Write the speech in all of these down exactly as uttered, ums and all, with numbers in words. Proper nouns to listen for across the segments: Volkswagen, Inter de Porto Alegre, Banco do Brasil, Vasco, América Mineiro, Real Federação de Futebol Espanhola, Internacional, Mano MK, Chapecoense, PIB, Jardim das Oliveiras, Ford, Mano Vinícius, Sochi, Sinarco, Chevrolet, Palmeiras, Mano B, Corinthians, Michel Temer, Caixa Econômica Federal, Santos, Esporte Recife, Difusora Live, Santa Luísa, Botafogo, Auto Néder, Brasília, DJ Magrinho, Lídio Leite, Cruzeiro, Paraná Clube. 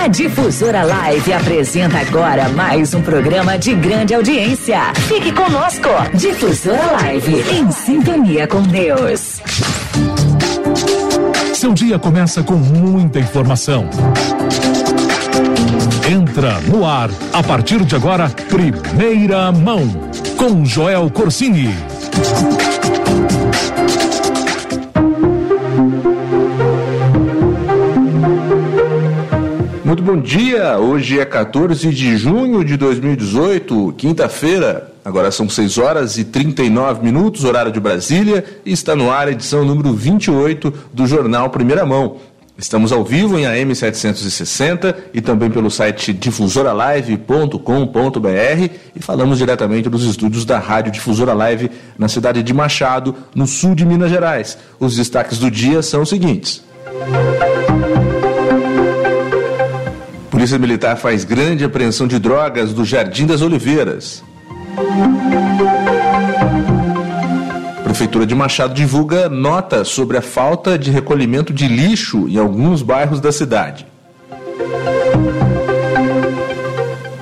A Difusora Live apresenta agora mais um programa de grande audiência. Fique conosco, Difusora Live, em sintonia com Deus. Seu dia começa com muita informação. Entra no ar, a partir de agora, Primeira Mão, com Joel Corsini. Muito bom dia, hoje é quatorze de junho de dois mil e dezoito, quinta-feira, agora são seis horas e trinta e nove minutos, horário de Brasília, e está no ar a edição número vinte e oito do Jornal Primeira Mão. Estamos ao vivo em A M setecentos e sessenta e também pelo site difusora live ponto com ponto br e falamos diretamente dos estúdios da Rádio Difusora Live na cidade de Machado, no sul de Minas Gerais. Os destaques do dia são os seguintes. Polícia Militar faz grande apreensão de drogas do Jardim das Oliveiras. A Prefeitura de Machado divulga nota sobre a falta de recolhimento de lixo em alguns bairros da cidade.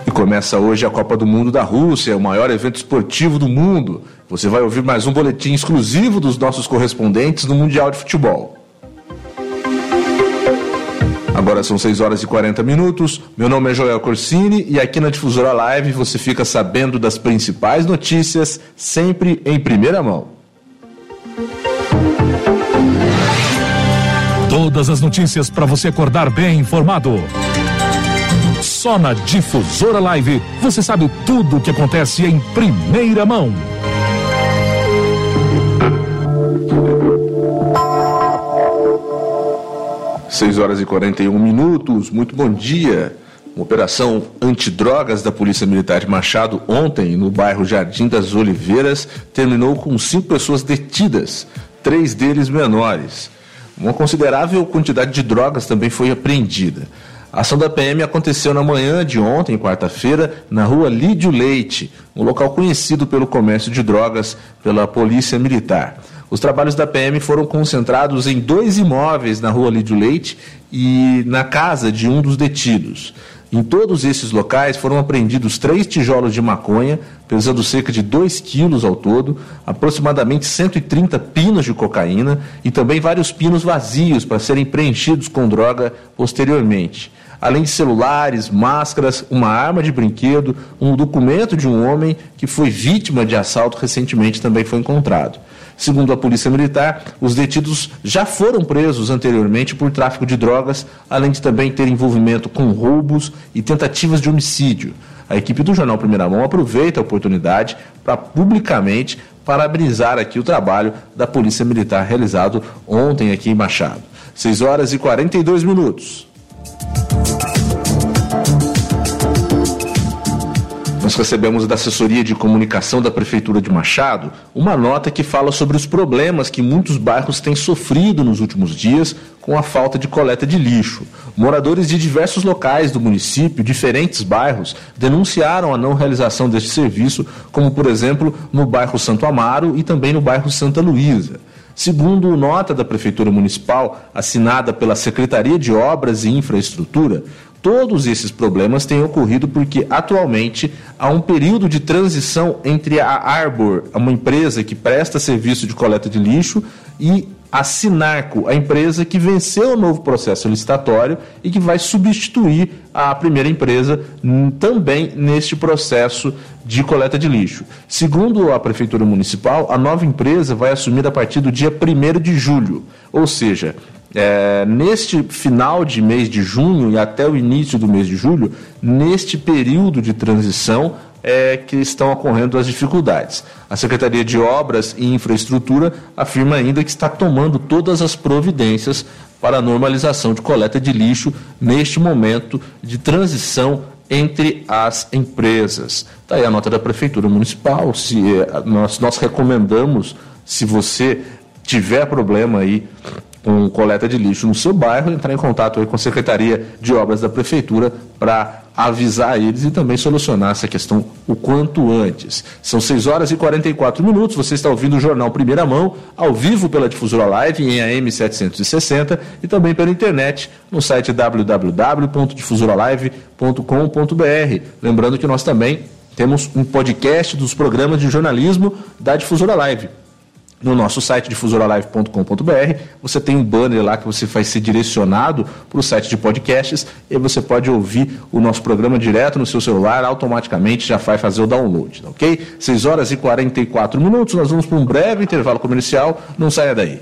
E começa hoje a Copa do Mundo da Rússia, o maior evento esportivo do mundo. Você vai ouvir mais um boletim exclusivo dos nossos correspondentes no Mundial de Futebol. Agora são seis horas e quarenta minutos, meu nome é Joel Corsini e aqui na Difusora Live você fica sabendo das principais notícias, sempre em primeira mão. Todas as notícias para você acordar bem informado. Só na Difusora Live você sabe tudo o que acontece em primeira mão. seis horas e quarenta e um minutos, muito bom dia. Uma operação antidrogas da Polícia Militar de Machado ontem no bairro Jardim das Oliveiras terminou com cinco pessoas detidas, três deles menores. Uma considerável quantidade de drogas também foi apreendida. A ação da P M aconteceu na manhã de ontem, quarta-feira, na rua Lídio Leite, um local conhecido pelo comércio de drogas pela Polícia Militar. Os trabalhos da P M foram concentrados em dois imóveis na rua Lídio Leite e na casa de um dos detidos. Em todos esses locais foram apreendidos três tijolos de maconha, pesando cerca de dois quilos ao todo, aproximadamente cento e trinta pinos de cocaína e também vários pinos vazios para serem preenchidos com droga posteriormente. Além de celulares, máscaras, uma arma de brinquedo, um documento de um homem que foi vítima de assalto recentemente também foi encontrado. Segundo a Polícia Militar, os detidos já foram presos anteriormente por tráfico de drogas, além de também ter envolvimento com roubos e tentativas de homicídio. A equipe do Jornal Primeira Mão aproveita a oportunidade para publicamente parabenizar aqui o trabalho da Polícia Militar realizado ontem aqui em Machado. seis horas e quarenta e dois minutos. Nós recebemos da assessoria de comunicação da Prefeitura de Machado uma nota que fala sobre os problemas que muitos bairros têm sofrido nos últimos dias com a falta de coleta de lixo. Moradores de diversos locais do município, diferentes bairros, denunciaram a não realização deste serviço, como por exemplo no bairro Santo Amaro e também no bairro Santa Luísa. Segundo nota da Prefeitura Municipal, assinada pela Secretaria de Obras e Infraestrutura, todos esses problemas têm ocorrido porque, atualmente, há um período de transição entre a Arbor, uma empresa que presta serviço de coleta de lixo, e a Sinarco, a empresa que venceu o novo processo licitatório e que vai substituir a primeira empresa também neste processo de coleta de lixo. Segundo a Prefeitura Municipal, a nova empresa vai assumir a partir do dia primeiro de julho, ou seja, É, neste final de mês de junho e até o início do mês de julho, neste período de transição, é que estão ocorrendo as dificuldades. A Secretaria de Obras e Infraestrutura afirma ainda que está tomando todas as providências para a normalização de coleta de lixo neste momento de transição entre as empresas. Está aí a nota da Prefeitura Municipal. Se, nós, nós recomendamos, se você tiver problema aí com coleta de lixo no seu bairro, entrar em contato aí com a Secretaria de Obras da Prefeitura para avisar eles e também solucionar essa questão o quanto antes. São seis horas e quarenta e quatro minutos, você está ouvindo o Jornal Primeira Mão, ao vivo pela Difusora Live, em A M setecentos e sessenta, e também pela internet, no site w w w ponto difusora live ponto com ponto b r. Lembrando que nós também temos um podcast dos programas de jornalismo da Difusora Live. No nosso site difusora live ponto com ponto b r, você tem um banner lá que você vai ser direcionado para o site de podcasts e você pode ouvir o nosso programa direto no seu celular, automaticamente já vai fazer o download, ok? seis horas e quarenta e quatro minutos, nós vamos para um breve intervalo comercial, não saia daí.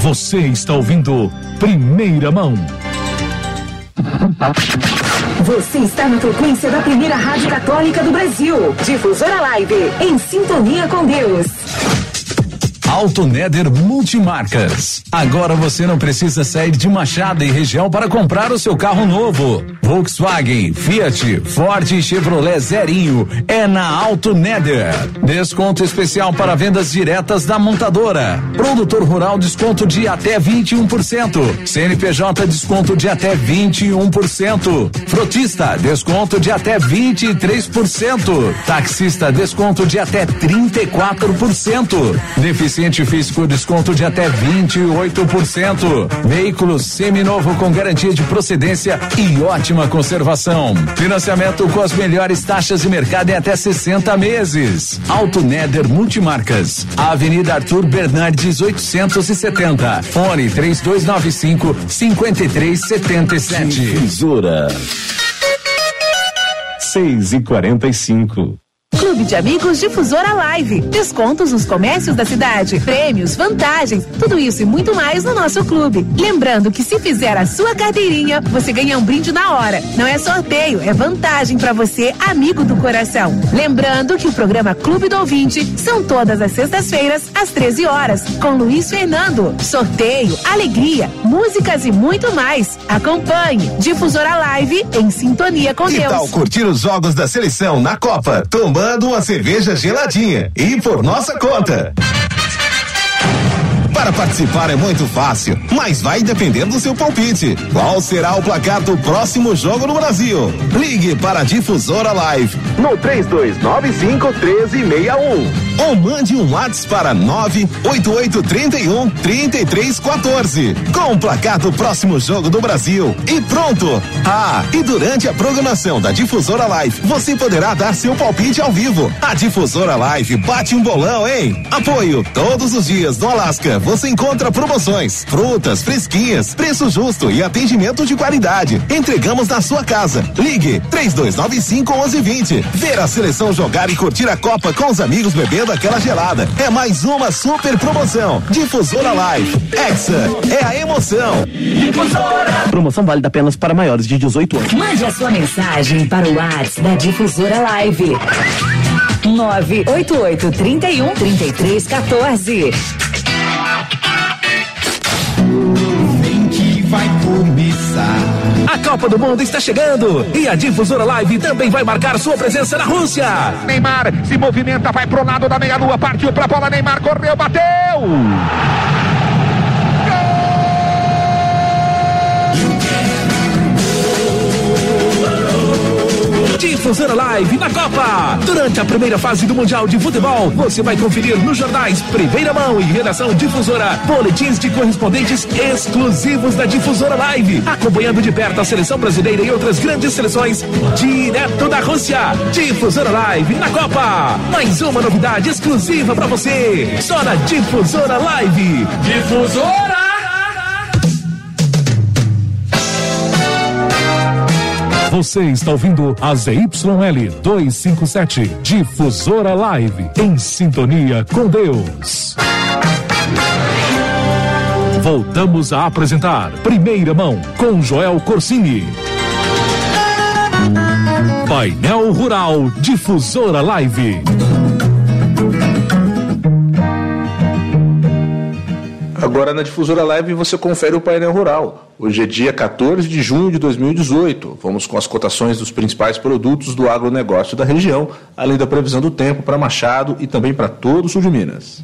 Você está ouvindo Primeira Mão. Você está na frequência da primeira rádio católica do Brasil. Difusora Live, em sintonia com Deus. Auto Néder Multimarcas. Agora você não precisa sair de Machado e região para comprar o seu carro novo. Volkswagen, Fiat, Ford e Chevrolet zerinho é na Auto Néder. Desconto especial para vendas diretas da montadora. Produtor rural, desconto de até vinte e um por cento. C N P J, desconto de até vinte e um por cento. Frotista, desconto de até vinte e três por cento. Taxista, desconto de até trinta e quatro por cento. Deficiente físico, desconto de até vinte e oito por cento. Veículo seminovo com garantia de procedência e ótima conservação. Financiamento com as melhores taxas de mercado em até sessenta meses. Auto Néder Multimarcas. Avenida Arthur Bernardes oitocentos e setenta. Fone trinta e dois noventa e cinco, cinquenta e três setenta e sete. Difusora. seis e quarenta e cinco. Clube de Amigos Difusora Live. Descontos nos comércios da cidade, prêmios, vantagens, tudo isso e muito mais no nosso clube. Lembrando que se fizer a sua carteirinha, você ganha um brinde na hora. Não é sorteio, é vantagem para você, amigo do coração. Lembrando que o programa Clube do Ouvinte são todas as sextas-feiras, às treze horas, com Luiz Fernando. Sorteio, alegria, músicas e muito mais. Acompanhe Difusora Live em sintonia com Deus. Que tal curtir os jogos da seleção na Copa? Tomando uma cerveja geladinha e por nossa conta. Para participar é muito fácil, mas vai depender do seu palpite. Qual será o placar do próximo jogo no Brasil? Ligue para a Difusora Live no três dois nove cinco um três seis um ou mande um WhatsApp para nove oito oito três um três três um quatro com o placar do próximo jogo do Brasil e pronto! Ah, e durante a programação da Difusora Live você poderá dar seu palpite ao vivo. A Difusora Live bate um bolão, hein? Apoio todos os dias do Alasca. Você encontra promoções, frutas fresquinhas, preço justo e atendimento de qualidade. Entregamos na sua casa. Ligue três dois nove cinco um um dois zero. Ver a seleção jogar e curtir a Copa com os amigos bebendo aquela gelada. É mais uma super promoção. Difusora Live. Hexa é a emoção. Difusora. Promoção válida apenas para maiores de dezoito anos. Mande a sua mensagem para o WhatsApp da Difusora Live. nove oito oito três um três três um quatro. Vem que vai começar. A Copa do Mundo está chegando e a Difusora Live também vai marcar sua presença na Rússia. Neymar se movimenta, vai pro lado da meia-lua, partiu pra bola, Neymar correu, bateu. Difusora Live na Copa. Durante a primeira fase do Mundial de Futebol, você vai conferir nos jornais Primeira Mão e Redação Difusora, boletins de correspondentes exclusivos da Difusora Live, acompanhando de perto a seleção brasileira e outras grandes seleções direto da Rússia. Difusora Live na Copa. Mais uma novidade exclusiva pra você, só na Difusora Live. Difusora! Você está ouvindo a Z Y L duzentos e cinquenta e sete, Difusora Live, em sintonia com Deus. Voltamos a apresentar Primeira Mão com Joel Corsini. Painel Rural Difusora Live. Agora na Difusora Live você confere o painel rural. Hoje é dia quatorze de junho de dois mil e dezoito. Vamos com as cotações dos principais produtos do agronegócio da região, além da previsão do tempo para Machado e também para todo o sul de Minas.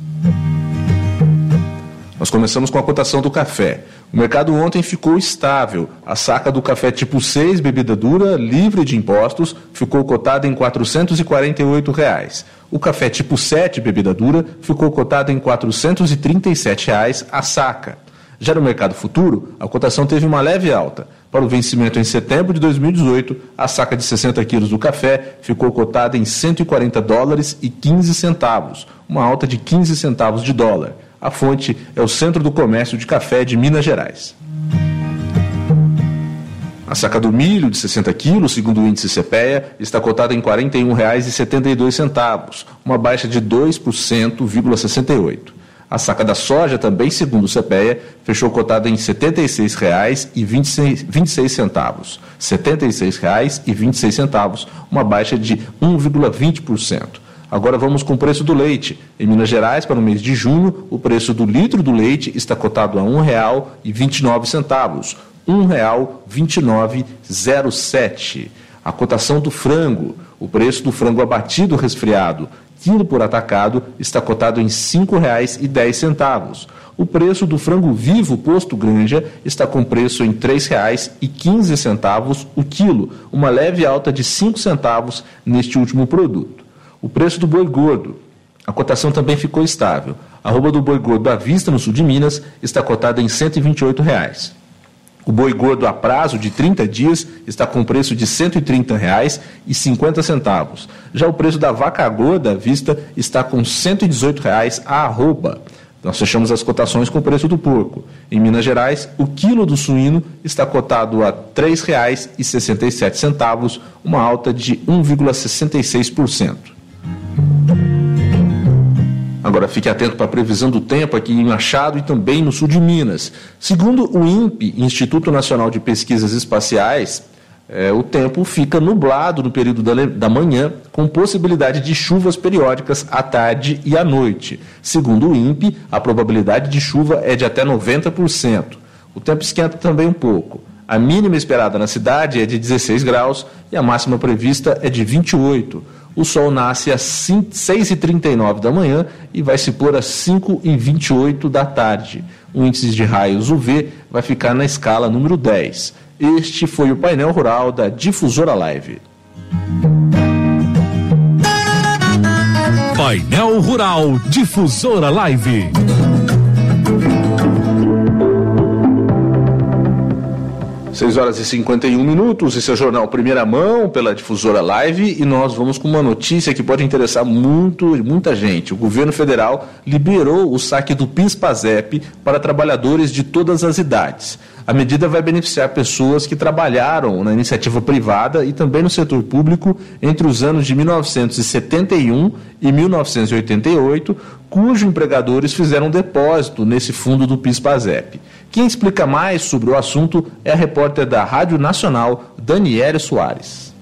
Nós começamos com a cotação do café. O mercado ontem ficou estável. A saca do café tipo seis, bebida dura, livre de impostos, ficou cotada em quatrocentos e quarenta e oito reais. O café tipo sete, bebida dura, ficou cotado em quatrocentos e trinta e sete reais a saca. Já no mercado futuro, a cotação teve uma leve alta. Para o vencimento em setembro de dois mil e dezoito, a saca de sessenta quilos do café ficou cotada em cento e quarenta dólares e quinze centavos, uma alta de quinze centavos de dólar. A fonte é o Centro do Comércio de Café de Minas Gerais. A saca do milho de sessenta quilos, segundo o índice CEPEA, está cotada em quarenta e um reais e setenta e dois centavos, uma baixa de dois vírgula sessenta e oito por cento. A saca da soja, também segundo o CEPEA, fechou cotada em setenta e seis reais e vinte e seis centavos. setenta e seis reais e vinte e seis centavos, uma baixa de um vírgula vinte por cento. Agora vamos com o preço do leite. Em Minas Gerais, para o mês de junho, o preço do litro do leite está cotado a um real e vinte e nove centavos. um real e vinte e nove centavos. A cotação do frango. O preço do frango abatido resfriado, quilo por atacado, está cotado em cinco reais e dez centavos. O preço do frango vivo posto granja está com preço em três reais e quinze centavos o quilo, uma leve alta de cinco centavos neste último produto. O preço do boi gordo. A cotação também ficou estável. A arroba do boi gordo à vista no sul de Minas está cotada em cento e vinte e oito reais. O boi gordo a prazo de trinta dias está com preço de cento e trinta reais e cinquenta centavos. Já o preço da vaca gorda à vista está com cento e dezoito reais a arroba. Nós fechamos as cotações com o preço do porco. Em Minas Gerais, o quilo do suíno está cotado a três reais e sessenta e sete centavos, uma alta de um vírgula sessenta e seis por cento. Agora fique atento para a previsão do tempo aqui em Machado e também no sul de Minas. Segundo o INPE, Instituto Nacional de Pesquisas Espaciais, é, o tempo fica nublado no período da, da manhã, com possibilidade de chuvas periódicas à tarde e à noite. Segundo o INPE, a probabilidade de chuva é de até noventa por cento. O tempo esquenta também um pouco. A mínima esperada na cidade é de dezesseis graus e a máxima prevista é de vinte e oito. O sol nasce às seis e trinta e nove da manhã e vai se pôr às cinco e vinte e oito da tarde. O índice de raios U V vai ficar na escala número dez. Este foi o painel rural da Difusora Live. Painel Rural Difusora Live. seis horas e cinquenta e um minutos, esse é o Jornal Primeira Mão pela Difusora Live e nós vamos com uma notícia que pode interessar muito, muita gente. O governo federal liberou o saque do PIS-PASEP para trabalhadores de todas as idades. A medida vai beneficiar pessoas que trabalharam na iniciativa privada e também no setor público entre os anos de mil novecentos e setenta e um e mil novecentos e oitenta e oito, cujos empregadores fizeram depósito nesse fundo do PIS-PASEP. Quem explica mais sobre o assunto é a repórter da Rádio Nacional, Daniela Soares.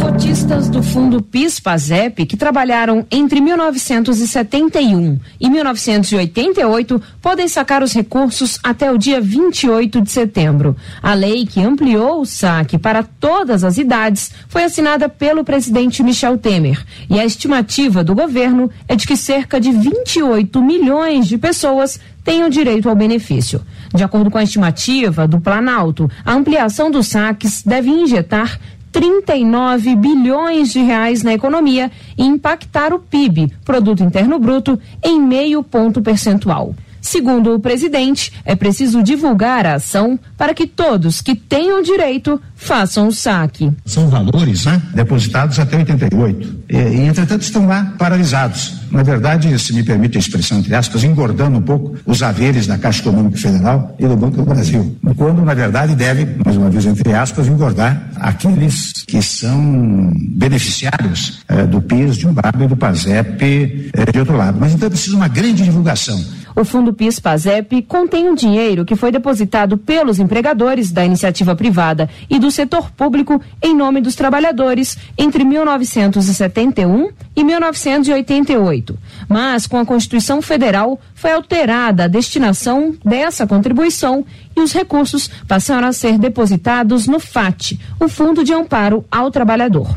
Cotistas do fundo PIS-PASEP que trabalharam entre mil novecentos e setenta e um e mil novecentos e oitenta e oito podem sacar os recursos até o dia vinte e oito de setembro. A lei que ampliou o saque para todas as idades foi assinada pelo presidente Michel Temer e a estimativa do governo é de que cerca de vinte e oito milhões de pessoas tenham direito ao benefício. De acordo com a estimativa do Planalto, a ampliação dos saques deve injetar trinta e nove bilhões de reais na economia e impactar o P I B, Produto Interno Bruto, em meio ponto percentual. Segundo o presidente, é preciso divulgar a ação para que todos que tenham direito façam o saque. São valores, né, depositados até oitenta e oito. E, e entretanto, estão lá paralisados. Na verdade, se me permite a expressão, entre aspas, engordando um pouco os haveres da Caixa Econômica Federal e do Banco do Brasil. Quando, na verdade, deve, mais uma vez, entre aspas, engordar aqueles que são beneficiários eh, do PIS de um lado e do PASEP eh, de outro lado. Mas então é preciso uma grande divulgação. O fundo PIS-PASEP contém o dinheiro que foi depositado pelos empregadores da iniciativa privada e do setor público em nome dos trabalhadores entre mil novecentos e setenta e um e mil novecentos e oitenta e oito. Mas, com a Constituição Federal, foi alterada a destinação dessa contribuição e os recursos passaram a ser depositados no FAT, o Fundo de Amparo ao Trabalhador.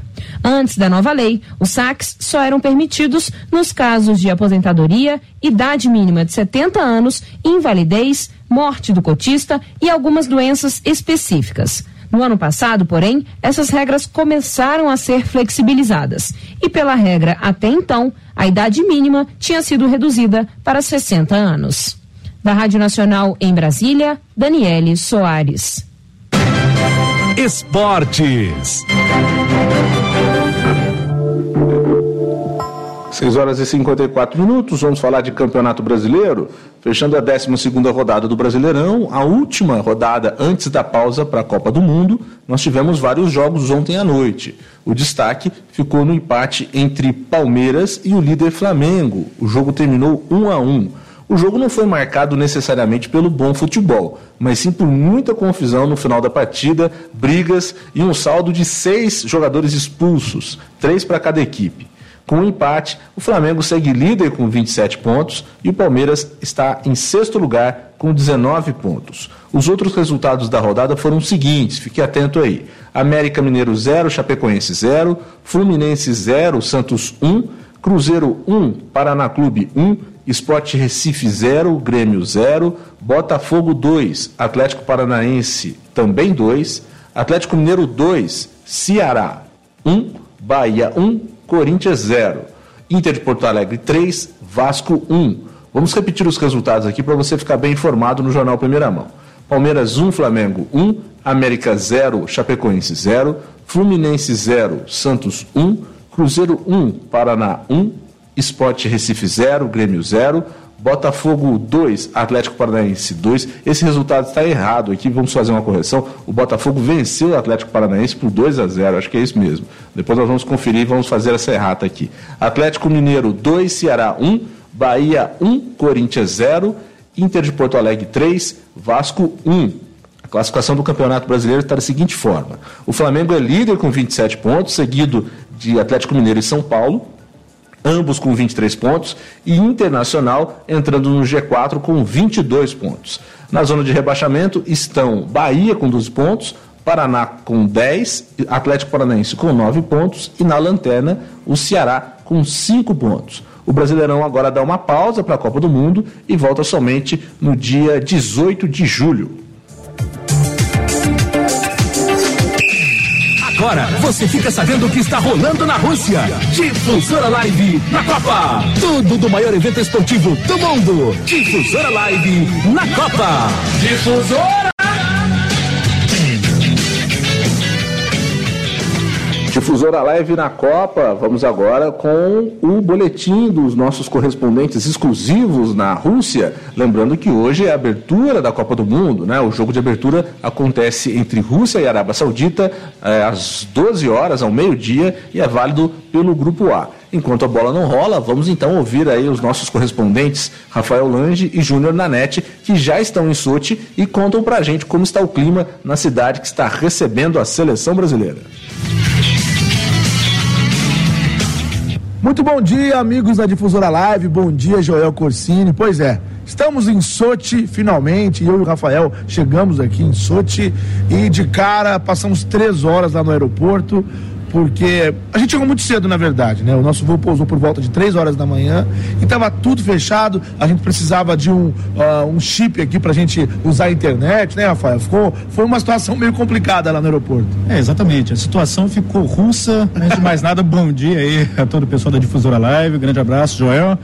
Antes da nova lei, os saques só eram permitidos nos casos de aposentadoria, idade mínima de setenta anos, invalidez, morte do cotista e algumas doenças específicas. No ano passado, porém, essas regras começaram a ser flexibilizadas e, pela regra até então, a idade mínima tinha sido reduzida para sessenta anos. Da Rádio Nacional em Brasília, Daniela Soares. Esportes. seis horas e cinquenta e quatro minutos, vamos falar de Campeonato Brasileiro, fechando a décima segunda rodada do Brasileirão, a última rodada antes da pausa para a Copa do Mundo. Nós tivemos vários jogos ontem à noite. O destaque ficou no empate entre Palmeiras e o líder Flamengo. O jogo terminou um a um. O jogo não foi marcado necessariamente pelo bom futebol, mas sim por muita confusão no final da partida, brigas e um saldo de seis jogadores expulsos, três para cada equipe. Com o empate, o Flamengo segue líder com vinte e sete pontos e o Palmeiras está em sexto lugar com dezenove pontos. Os outros resultados da rodada foram os seguintes, fique atento aí. América Mineiro zero, Chapecoense zero, Fluminense zero, Santos um, Cruzeiro um, Paraná Clube um, Esporte Recife zero, Grêmio zero, Botafogo dois, Atlético Paranaense também dois, Atlético Mineiro dois, Ceará um, Bahia um, Corinthians zero, Inter de Porto Alegre três, Vasco um. Vamos repetir os resultados aqui para você ficar bem informado no Jornal Primeira Mão. Palmeiras um, Flamengo um, América zero, Chapecoense zero, Fluminense zero, Santos um, Cruzeiro um, Paraná um, Esporte Recife zero, Grêmio zero, Botafogo dois, Atlético Paranaense dois. Esse resultado está errado aqui, vamos fazer uma correção. O Botafogo venceu o Atlético Paranaense por dois a zero, acho que é isso mesmo. Depois nós vamos conferir e vamos fazer essa errata aqui. Atlético Mineiro dois, Ceará um, Bahia um, Corinthians zero, Inter de Porto Alegre três, Vasco um. A classificação do Campeonato Brasileiro está da seguinte forma. O Flamengo é líder com vinte e sete pontos, seguido de Atlético Mineiro e São Paulo, ambos com vinte e três pontos, e Internacional entrando no G quatro com vinte e dois pontos. Na zona de rebaixamento estão Bahia com doze pontos, Paraná com dez, Atlético Paranaense com nove pontos e na lanterna o Ceará com cinco pontos. O Brasileirão agora dá uma pausa para a Copa do Mundo e volta somente no dia dezoito de julho. Agora você fica sabendo o que está rolando na Rússia. Difusora Live na Copa. Tudo do maior evento esportivo do mundo. Difusora Live na Copa. Difusora. Difusora Live na Copa. Vamos agora com o boletim dos nossos correspondentes exclusivos na Rússia. Lembrando que hoje é a abertura da Copa do Mundo, né? O jogo de abertura acontece entre Rússia e Arábia Saudita é, às doze horas, ao meio-dia, e é válido pelo Grupo A. Enquanto a bola não rola, vamos então ouvir aí os nossos correspondentes Rafael Lange e Júnior Nanete, que já estão em Sochi e contam pra gente como está o clima na cidade que está recebendo a seleção brasileira. Muito bom dia, amigos da Difusora Live, bom dia, Joel Corsini. Pois é, estamos em Sochi, finalmente, eu e o Rafael chegamos aqui em Sochi e de cara passamos três horas lá no aeroporto, porque a gente chegou muito cedo, na verdade, né? O nosso voo pousou por volta de três horas da manhã e estava tudo fechado, a gente precisava de um, uh, um chip aqui pra gente usar a internet, né, Rafael? Ficou, foi uma situação meio complicada lá no aeroporto. É, exatamente, a situação ficou russa, antes de mais nada, bom dia aí a todo o pessoal da Difusora Live, grande abraço, Joel.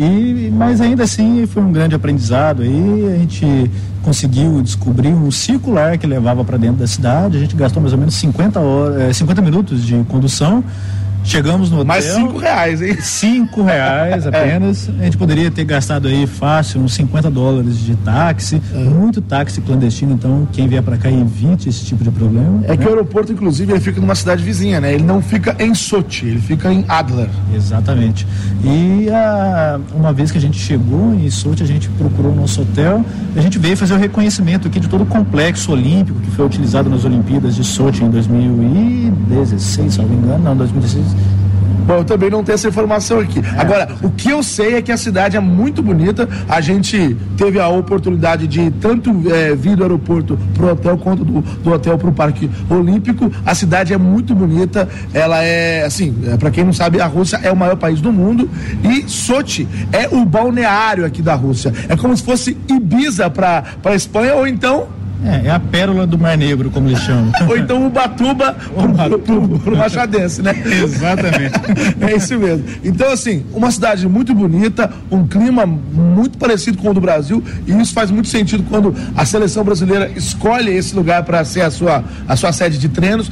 E, mas ainda assim foi um grande aprendizado aí, a gente conseguiu descobrir um circular que levava para dentro da cidade, a gente gastou mais ou menos cinquenta horas, cinquenta minutos de condução, chegamos no hotel... Mais cinco reais, hein? Cinco reais apenas, é. A gente poderia ter gastado aí fácil uns cinquenta dólares de táxi, é. Muito táxi clandestino, então quem vier para cá evite esse tipo de problema. É, né? Que o aeroporto, inclusive, ele fica numa cidade vizinha, né? Ele não fica em Sochi, ele fica em Adler. Exatamente. E a, uma vez que a gente chegou em Sochi, a gente procurou o nosso hotel, a gente veio fazer o reconhecimento aqui de todo o complexo olímpico que foi utilizado nas Olimpíadas de Sochi em dois mil e dezesseis, se não me engano, não, dois mil e dezesseis. Bom, eu também não tenho essa informação aqui. É. Agora, o que eu sei é que a cidade é muito bonita. A gente teve a oportunidade de tanto é, vir do aeroporto pro hotel, quanto do, do hotel pro Parque Olímpico. A cidade é muito bonita. Ela é, assim, é, para quem não sabe, a Rússia é o maior país do mundo. E Sochi é o balneário aqui da Rússia. É como se fosse Ibiza para a Espanha, ou então... É, é a pérola do Mar Negro, como eles chamam. Ou então Ubatuba pro machadense, né? Exatamente. É isso mesmo. Então, assim, uma cidade muito bonita, um clima muito parecido com o do Brasil, e isso faz muito sentido quando a seleção brasileira escolhe esse lugar para ser a sua, a sua sede de treinos.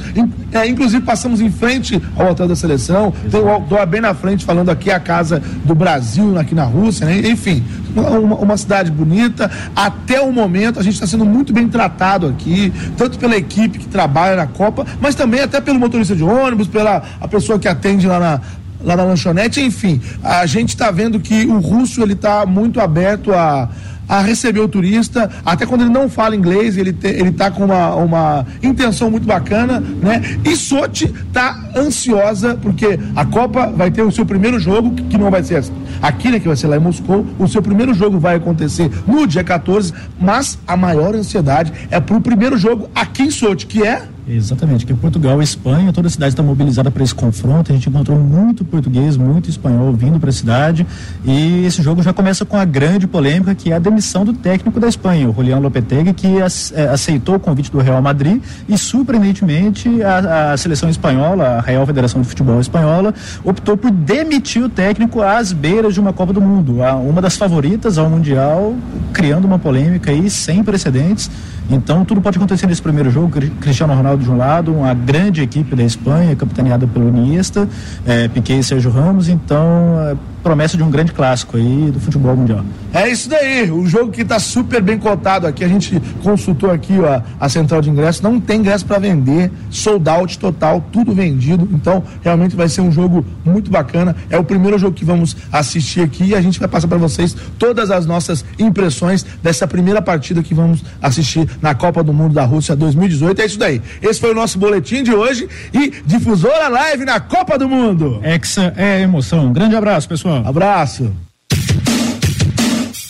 É, inclusive, passamos em frente ao hotel da seleção. Tem o outdoor bem na frente falando aqui a casa do Brasil, aqui na Rússia, né? Enfim, uma, uma cidade bonita. Até o momento, a gente está sendo muito bem tratado aqui, tanto pela equipe que trabalha na Copa, mas também até pelo motorista de ônibus, pela a pessoa que atende lá na, lá na lanchonete, enfim, a gente está vendo que o russo, ele está muito aberto a a receber o turista, até quando ele não fala inglês, ele, te, ele tá com uma, uma intenção muito bacana, né? E Sochi tá ansiosa, porque a Copa vai ter o seu primeiro jogo, que não vai ser aqui, né? Que vai ser lá em Moscou. O seu primeiro jogo vai acontecer no dia quatorze, mas a maior ansiedade é pro primeiro jogo aqui em Sochi, que é... Exatamente, que Portugal, Espanha, toda a cidade está mobilizada para esse confronto. A gente encontrou muito português, muito espanhol vindo para a cidade, e esse jogo já começa com a grande polêmica, que é a demissão do técnico da Espanha, o Julián Lopetegui, que aceitou o convite do Real Madrid, e surpreendentemente a, a seleção espanhola, a Real Federação de Futebol Espanhola, optou por demitir o técnico às beiras de uma Copa do Mundo, uma das favoritas ao Mundial, criando uma polêmica aí sem precedentes. Então tudo pode acontecer nesse primeiro jogo. Cristiano Ronaldo de um lado, uma grande equipe da Espanha, capitaneada pelo Iniesta, é, Piqué e Sérgio Ramos, então é, promessa de um grande clássico aí do futebol mundial. É isso daí, o jogo que está super bem cotado aqui. A gente consultou aqui ó, a central de ingressos, não tem ingresso para vender, sold out total, tudo vendido, então realmente vai ser um jogo muito bacana. É o primeiro jogo que vamos assistir aqui, e a gente vai passar para vocês todas as nossas impressões dessa primeira partida que vamos assistir na Copa do Mundo da Rússia dois mil e dezoito. É isso daí. Esse foi o nosso boletim de hoje e Difusora Live na Copa do Mundo. Hexa é emoção. Um grande abraço, pessoal. Abraço.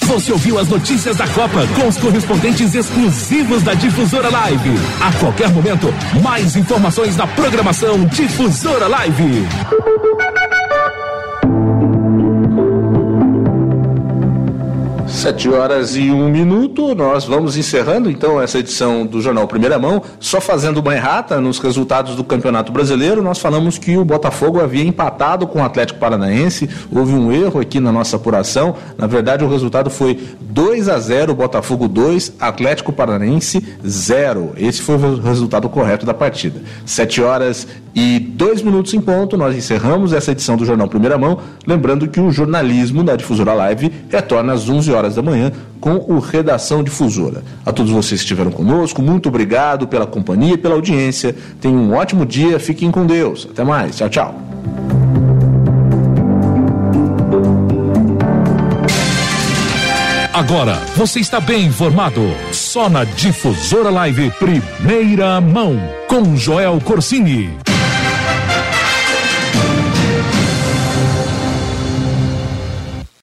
Você ouviu as notícias da Copa com os correspondentes exclusivos da Difusora Live. A qualquer momento, mais informações na programação Difusora Live. Sete horas e um minuto, nós vamos encerrando então essa edição do Jornal Primeira Mão, só fazendo uma errata nos resultados do Campeonato Brasileiro. Nós falamos que o Botafogo havia empatado com o Atlético Paranaense, houve um erro aqui na nossa apuração, na verdade o resultado foi dois a zero, Botafogo dois, Atlético Paranaense zero, esse foi o resultado correto da partida. Sete horas e dois minutos em ponto, nós encerramos essa edição do Jornal Primeira Mão, lembrando que o jornalismo da Difusora Live retorna às onze horas da manhã com o Redação Difusora. A todos vocês que estiveram conosco, muito obrigado pela companhia e pela audiência. Tenham um ótimo dia, fiquem com Deus. Até mais, tchau, tchau. Agora, você está bem informado. Só na Difusora Live Primeira Mão, com Joel Corsini.